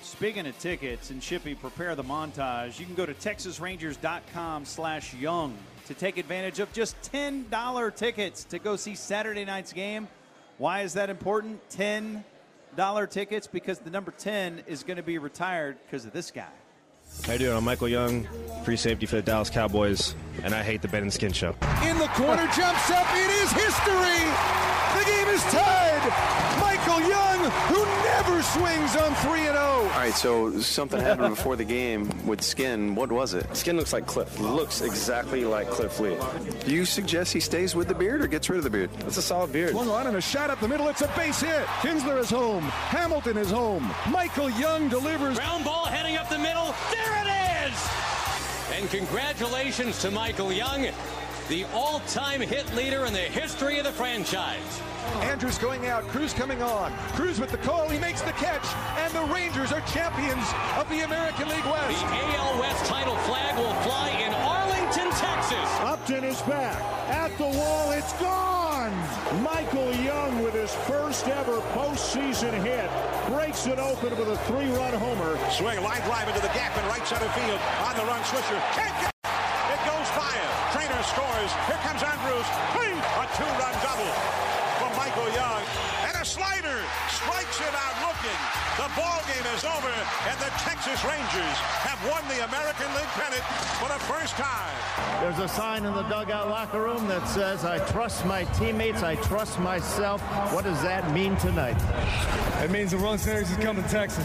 Speaking of tickets and Shippy, prepare the montage. You can go to TexasRangers.com/young to take advantage of just $10 tickets to go see Saturday night's game. Why is that important? $10 tickets because the number 10 is going to be retired because of this guy. How you doing? I'm Michael Young, free safety for the Dallas Cowboys, and I hate the Ben and Skin show. In the corner, jumps up. It is history. The game is tied. Michael Young, who never swings on 3-0. All right, so something happened before the game with Skin. What was it? Skin looks like Cliff. Looks exactly like Cliff Lee. Do you suggest he stays with the beard or gets rid of the beard? That's a solid beard. One on and a shot up the middle. It's a base hit. Kinsler is home. Hamilton is home. Michael Young delivers. Ground ball heading up the middle. There it is! And congratulations to Michael Young, the all-time hit leader in the history of the franchise. Andrews going out, Cruz coming on. Cruz with the call, he makes the catch, and the Rangers are champions of the American League West. The AL West title flag will fly in Arlington, Texas. Upton is back, at the wall, it's gone! Michael Young with his first ever postseason hit, breaks it open with a three-run homer. Swing, line drive into the gap in right center field, on the run, Swisher, can't get it, goes fire, Trainer scores, here comes Andrews, bang! A two-run double. Michael Young, and a slider strikes it out looking. The ball game is over, and the Texas Rangers have won the American League pennant for the first time. There's a sign in the dugout locker room that says, "I trust my teammates, I trust myself." What does that mean tonight? It means the World Series is coming to Texas.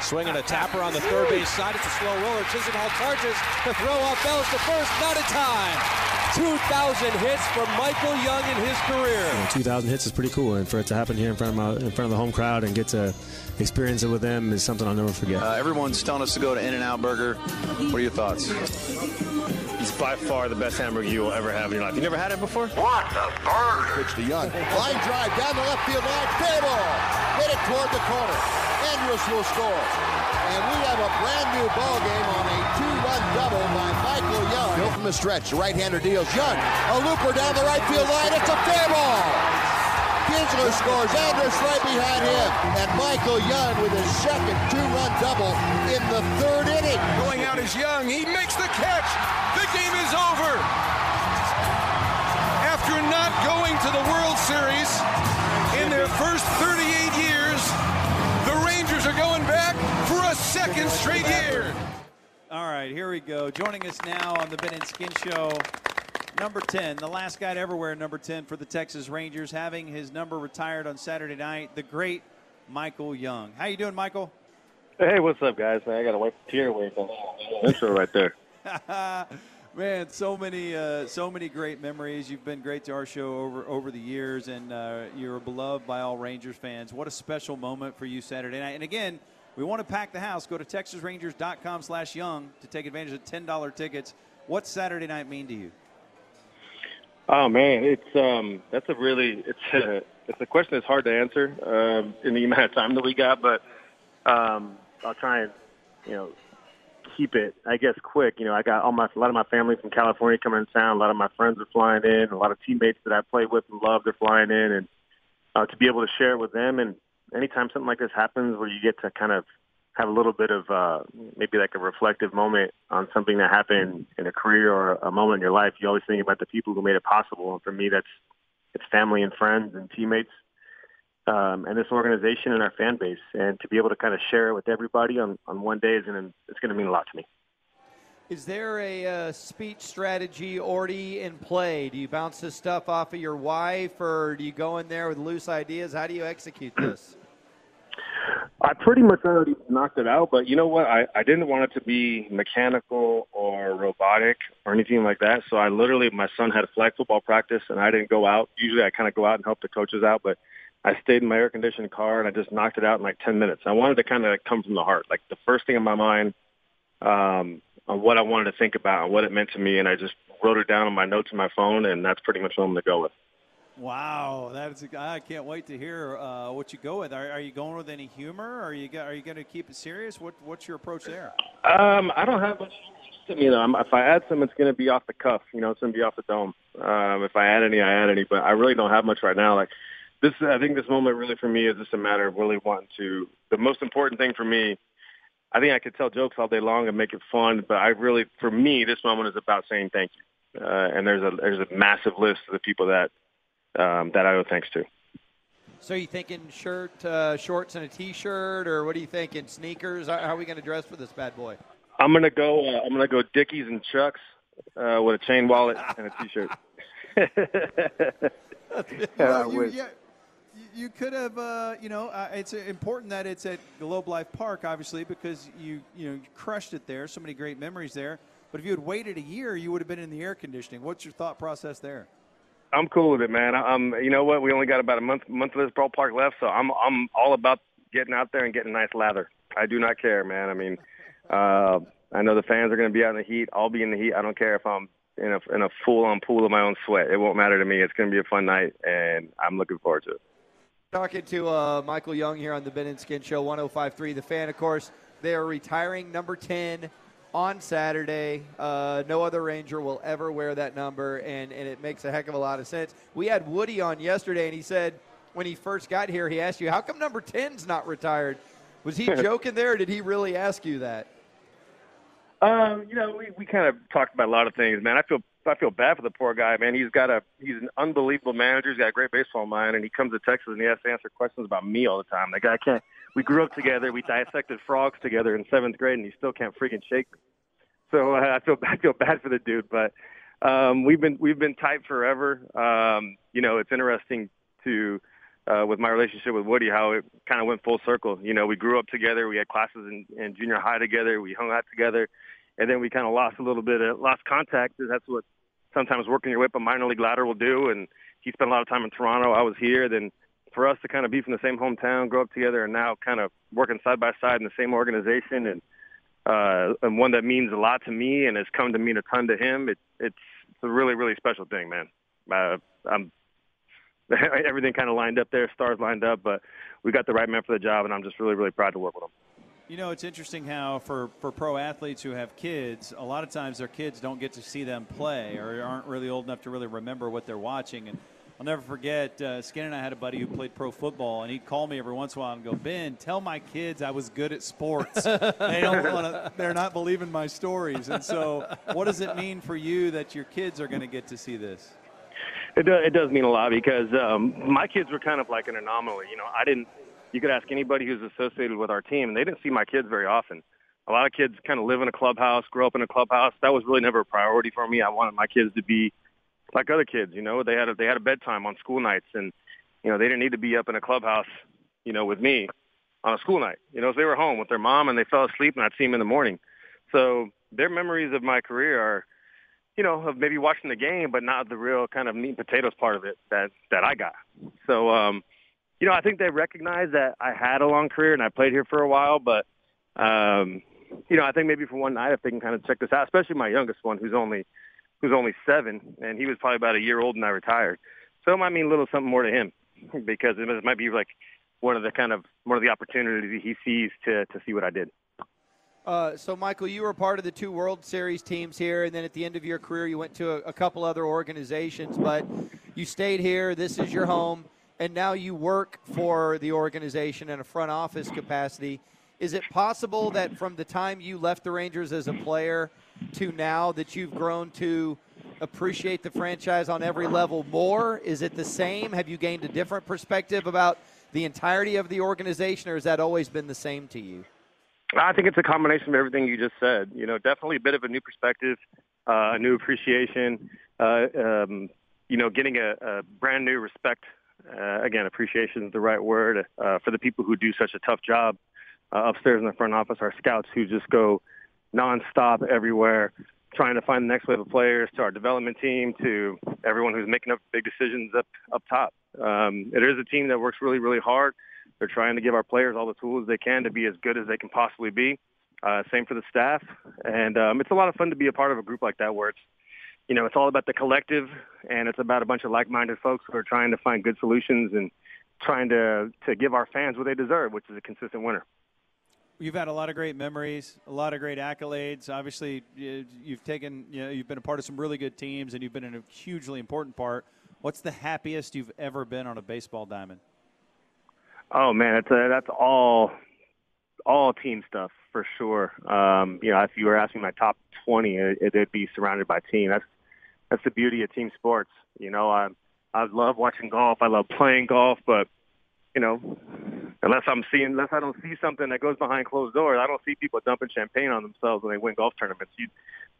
Swinging a tapper on the third base side. It's a slow roller. Chisenhall charges to throw off Bells to first. Not in time. 2,000 hits for Michael Young in his career. 2,000 hits is pretty cool, and for it to happen here in front of the home crowd and get to experience it with them is something I'll never forget. Everyone's telling us to go to In-N-Out Burger. What are your thoughts? It's by far the best hamburger you will ever have in your life. You never had it before? What a burger! Pitch to Young. Line drive down the left field line. Fair ball. Hit it toward the corner. Andrews will score. And we have a brand new ball game on a two-run double by Michael Young. From the stretch, right-hander deals. Young, a looper down the right field line. It's a fair ball. Kinsler scores. Andrews right behind him. And Michael Young with his second two-run double in the third inning. Going out is Young. He makes the catch. The game is over. After not going to the World Series in their first 38 years, the Rangers are going back for a second straight year. All right, here we go. Joining us now on the Ben and Skin show, number 10, the last guy to ever wear number 10 for the Texas Rangers, having his number retired on Saturday night, the great Michael Young. How you doing, Michael? Hey, what's up, guys? Man, I got to wipe a tear away from that intro right there. Man, so many great memories. You've been great to our show over the years, and you're beloved by all Rangers fans. What a special moment for you Saturday night. And again, we want to pack the house. Go to TexasRangers.com/young to take advantage of $10 tickets. What's Saturday night mean to you? Oh man, it's a question that's hard to answer in the amount of time that we got, but I'll try and keep it, I guess, quick. I got a lot of my family from California coming to town. A lot of my friends are flying in. A lot of teammates that I play with and loved are flying in, and to be able to share it with them. And anytime something like this happens where you get to kind of have a little bit of maybe like a reflective moment on something that happened in a career or a moment in your life, you always think about the people who made it possible. And for me, it's family and friends and teammates and this organization and our fan base. And to be able to kind of share it with everybody on one day, it's going to mean a lot to me. Is there a speech strategy already in play? Do you bounce this stuff off of your wife, or do you go in there with loose ideas? How do you execute this? I pretty much already knocked it out, but you know what? I didn't want it to be mechanical or robotic or anything like that. So I literally, my son had a flag football practice, and I didn't go out. Usually I kind of go out and help the coaches out, but I stayed in my air-conditioned car, and I just knocked it out in like 10 minutes. I wanted to kind of like come from the heart, like the first thing in my mind on what I wanted to think about and what it meant to me, and I just wrote it down on my notes in my phone, and that's pretty much what I'm going to go with. Wow, that's I can't wait to hear what you go with. Are you going with any humor? Are you going to keep it serious? What's your approach there? I don't have much humor. You know, if I add some, it's going to be off the cuff. You know, it's going to be off the dome. If I add any, but I really don't have much right now. Like this, I think this moment really for me is just a matter of really wanting to. The most important thing for me, I think I could tell jokes all day long and make it fun, but I really, for me, this moment is about saying thank you. And there's a massive list of the people that I owe thanks to. So you thinking shirt, shorts and a T-shirt, or what are you thinking? Sneakers? How are we going to dress for this bad boy? I'm gonna go Dickies and Chucks with a chain wallet and a T-shirt. You could have, it's important that it's at Globe Life Park, obviously, because you crushed it there. So many great memories there. But if you had waited a year, you would have been in the air conditioning. What's your thought process there? I'm cool with it, man. You know what? We only got about a month of this ballpark left, so I'm all about getting out there and getting nice lather. I do not care, man. I mean, I know the fans are going to be out in the heat. I'll be in the heat. I don't care if I'm in a full-on pool of my own sweat. It won't matter to me. It's going to be a fun night, and I'm looking forward to it. Talking to Michael Young here on the Ben and Skin Show, 105.3 The Fan. Of course, they are retiring number 10. On Saturday, no other Ranger will ever wear that number, and it makes a heck of a lot of sense. We had Woody on yesterday, and he said when he first got here, he asked you, how come number 10's not retired? Was he joking there, or did he really ask you that? We kind of talked about a lot of things, man. I feel bad for the poor guy, man. He's an unbelievable manager. He's got a great baseball mind, and he comes to Texas, and he has to answer questions about me all the time. That guy can't. We grew up together. We dissected frogs together in seventh grade, and he still can't freaking shake me. So I feel bad for the dude, but we've been tight forever. It's interesting to with my relationship with Woody how it kind of went full circle. You know, we grew up together. We had classes in junior high together. We hung out together, and then we kind of lost contact. That's what sometimes working your way up a minor league ladder will do. And he spent a lot of time in Toronto. I was here. Then for us to kind of be from the same hometown, grow up together, and now kind of working side by side in the same organization, and one that means a lot to me and has come to mean a ton to him. It's a really, really special thing, man. Everything kind of lined up there, stars lined up, but we got the right man for the job, and I'm just really, really proud to work with him. You know, it's interesting how for pro athletes who have kids, a lot of times their kids don't get to see them play or aren't really old enough to really remember what they're watching. And I'll never forget, Skin and I had a buddy who played pro football, and he'd call me every once in a while and go, Ben, tell my kids I was good at sports. They're not believing my stories. And so what does it mean for you that your kids are going to get to see this? It does mean a lot because my kids were kind of like an anomaly. You know, you could ask anybody who's associated with our team, and they didn't see my kids very often. A lot of kids kind of live in a clubhouse, grow up in a clubhouse. That was really never a priority for me. I wanted my kids to be like other kids, you know, they had a bedtime on school nights, and, you know, they didn't need to be up in a clubhouse, you know, with me on a school night. You know, if they were home with their mom and they fell asleep and I'd see them in the morning. So their memories of my career are, you know, of maybe watching the game, but not the real kind of meat and potatoes part of it that I got. So, you know, I think they recognize that I had a long career and I played here for a while, but, you know, I think maybe for one night if they can kind of check this out, especially my youngest one who's only 7, and he was probably about a year old when I retired. So it might mean a little something more to him because it might be like one of the opportunities he sees to see what I did. So, Michael, you were part of the 2 World Series teams here, and then at the end of your career you went to a couple other organizations, but you stayed here. This is your home, and now you work for the organization in a front office capacity. Is it possible that from the time you left the Rangers as a player to now that you've grown to appreciate the franchise on every level more? Is it the same? Have you gained a different perspective about the entirety of the organization, or has that always been the same to you? I think it's a combination of everything you just said. You know, definitely a bit of a new perspective, a new appreciation, getting a brand new respect. Again, appreciation is the right word for the people who do such a tough job. Upstairs in the front office, our scouts who just go nonstop everywhere, trying to find the next wave of players, to our development team, to everyone who's making up big decisions up top. It is a team that works really, really hard. They're trying to give our players all the tools they can to be as good as they can possibly be. Same for the staff. And it's a lot of fun to be a part of a group like that where it's, you know, it's all about the collective, and it's about a bunch of like-minded folks who are trying to find good solutions and trying to give our fans what they deserve, which is a consistent winner. You've had a lot of great memories, a lot of great accolades. Obviously, you've taken, you know, you've been a part of some really good teams, and you've been in a hugely important part. What's the happiest you've ever been on a baseball diamond? Oh man, that's all team stuff for sure. You know, if you were asking my top 20, it'd be surrounded by team. That's the beauty of team sports. You know, I love watching golf. I love playing golf, but you know, unless I don't see something that goes behind closed doors, I don't see people dumping champagne on themselves when they win golf tournaments.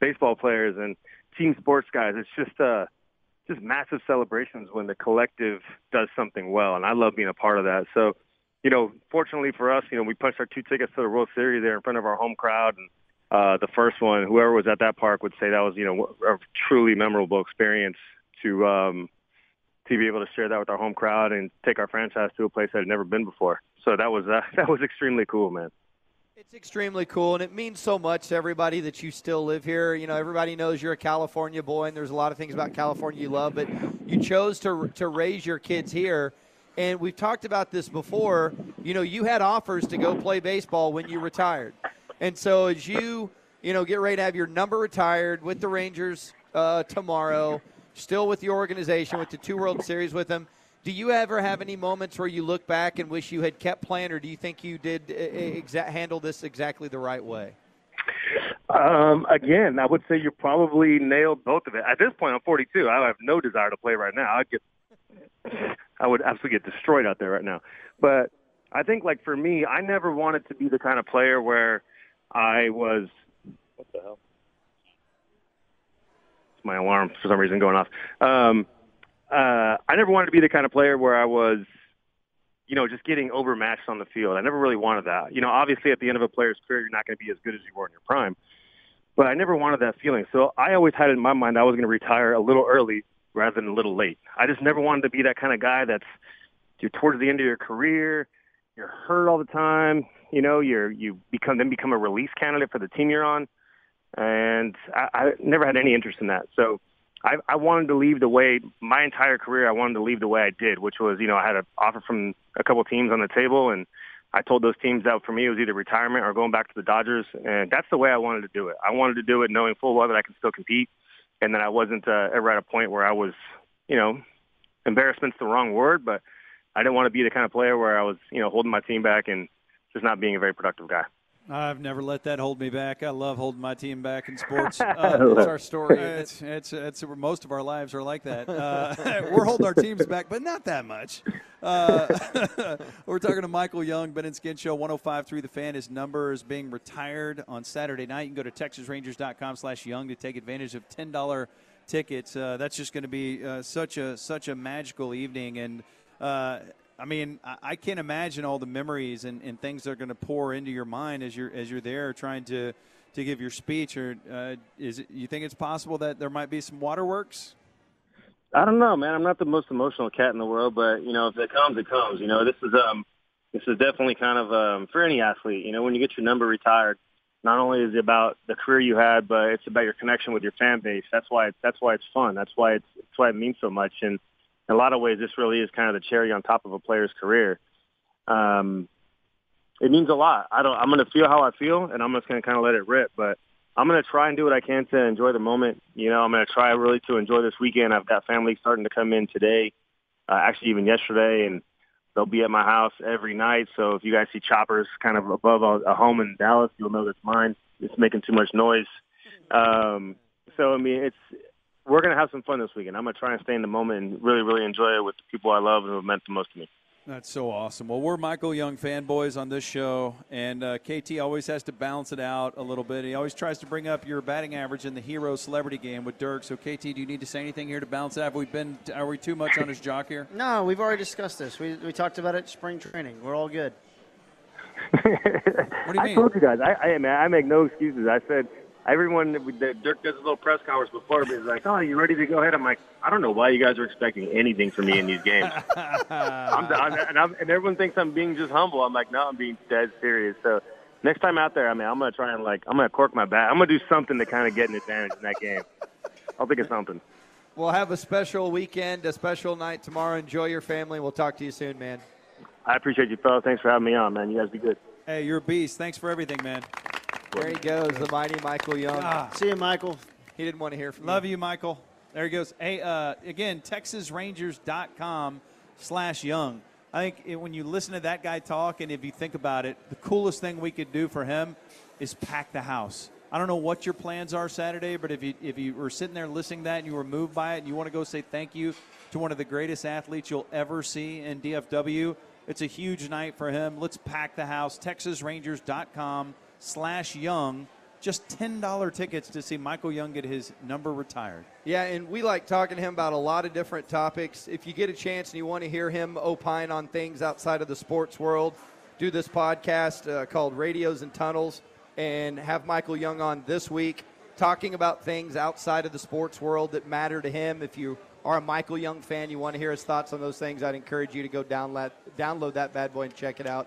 Baseball players and team sports guys, it's just massive celebrations when the collective does something well, and I love being a part of that. So, you know, fortunately for us, you know, we punched our 2 tickets to the World Series there in front of our home crowd, and the first one, whoever was at that park would say that was, you know, a truly memorable experience to be able to share that with our home crowd and take our franchise to a place that had never been before. So that was extremely cool, man. It's extremely cool, and it means so much to everybody that you still live here. You know, everybody knows you're a California boy, and there's a lot of things about California you love, but you chose to raise your kids here. And we've talked about this before. You know, you had offers to go play baseball when you retired. And so as you get ready to have your number retired with the Rangers tomorrow, still with the organization, with the 2 World Series with them, do you ever have any moments where you look back and wish you had kept playing, or do you think you did handle this exactly the right way? Again, I would say you probably nailed both of it. At this point, I'm 42. I have no desire to play right now. I would absolutely get destroyed out there right now. But I think, like, for me, I never wanted to be the kind of player where I was – what the hell? It's my alarm for some reason going off. I never wanted to be the kind of player where I was, you know, just getting overmatched on the field. I never really wanted that. You know, obviously at the end of a player's career, you're not going to be as good as you were in your prime. But I never wanted that feeling. So I always had in my mind I was going to retire a little early rather than a little late. I just never wanted to be that kind of guy that's, you're towards the end of your career, you're hurt all the time, you know, you become a release candidate for the team you're on. And I never had any interest in that. So I wanted to leave the way my entire career. I wanted to leave the way I did, which was, you know, I had an offer from a couple teams on the table, and I told those teams that for me it was either retirement or going back to the Dodgers, and that's the way I wanted to do it. I wanted to do it knowing full well that I could still compete, and that I wasn't ever at a point where I was, you know, embarrassment's the wrong word, but I didn't want to be the kind of player where I was, you know, holding my team back and just not being a very productive guy. I've never let that hold me back. I love holding my team back in sports. It's our story. It's where most of our lives are like that. We're holding our teams back, but not that much. We're talking to Michael Young, Ben and Skin Show, 105.3 The Fan. His number is being retired on Saturday night. You can go to TexasRangers.com/Young to take advantage of $10 tickets. That's just going to be such a magical evening. And I mean, I can't imagine all the memories and things that are going to pour into your mind as you're there trying to give your speech. Or you think it's possible that there might be some waterworks? I don't know, man. I'm not the most emotional cat in the world, but you know, if it comes, it comes. You know, this is definitely kind of for any athlete. You know, when you get your number retired, not only is it about the career you had, but it's about your connection with your fan base. That's why it's fun. That's why it means so much. And in a lot of ways, this really is kind of the cherry on top of a player's career. It means a lot. I'm going to feel how I feel, and I'm just going to kind of let it rip. But I'm going to try and do what I can to enjoy the moment. You know, I'm going to try really to enjoy this weekend. I've got family starting to come in today, actually even yesterday, and they'll be at my house every night. So if you guys see choppers kind of above a home in Dallas, you'll know that's mine. It's making too much noise. So, I mean, we're going to have some fun this weekend. I'm going to try and stay in the moment and really, really enjoy it with the people I love and who have meant the most to me. That's so awesome. Well, we're Michael Young fanboys on this show, and KT always has to balance it out a little bit. He always tries to bring up your batting average in the hero celebrity game with Dirk. So, KT, do you need to say anything here to balance it out? Are we too much on his jock here? No, we've already discussed this. We talked about it spring training. We're all good. What do you mean? I told you guys. I make no excuses. I said everyone, Dirk does a little press conference before, but he's like, oh, you ready to go ahead? I'm like, I don't know why you guys are expecting anything from me in these games. And everyone thinks I'm being just humble. I'm like, no, I'm being dead serious. So next time out there, I mean, I'm going to try and, like, I'm going to cork my bat. I'm going to do something to kind of get an advantage in that game. I'll think of something. We'll have a special weekend, a special night tomorrow. Enjoy your family. We'll talk to you soon, man. I appreciate you, fellas. Thanks for having me on, man. You guys be good. Hey, you're a beast. Thanks for everything, man. There he goes, the mighty Michael Young. See you, Michael. He didn't want to hear from Love you, Michael. There he goes. Hey, again, TexasRangers.com/Young. I think when you listen to that guy talk, and if you think about it, the coolest thing we could do for him is pack the house. I don't know what your plans are Saturday, but if you were sitting there listening to that and you were moved by it and you want to go say thank you to one of the greatest athletes you'll ever see in DFW, it's a huge night for him. Let's pack the house. TexasRangers.com/Young. Just $10 tickets to see Michael Young get his number retired. Yeah, and we like talking to him about a lot of different topics. If you get a chance and you want to hear him opine on things outside of the sports world, do this podcast called Radios and Tunnels. And have Michael Young on this week talking about things outside of the sports world that matter to him. If you are a Michael Young fan, you want to hear his thoughts on those things, I'd encourage you to go download that bad boy and check it out.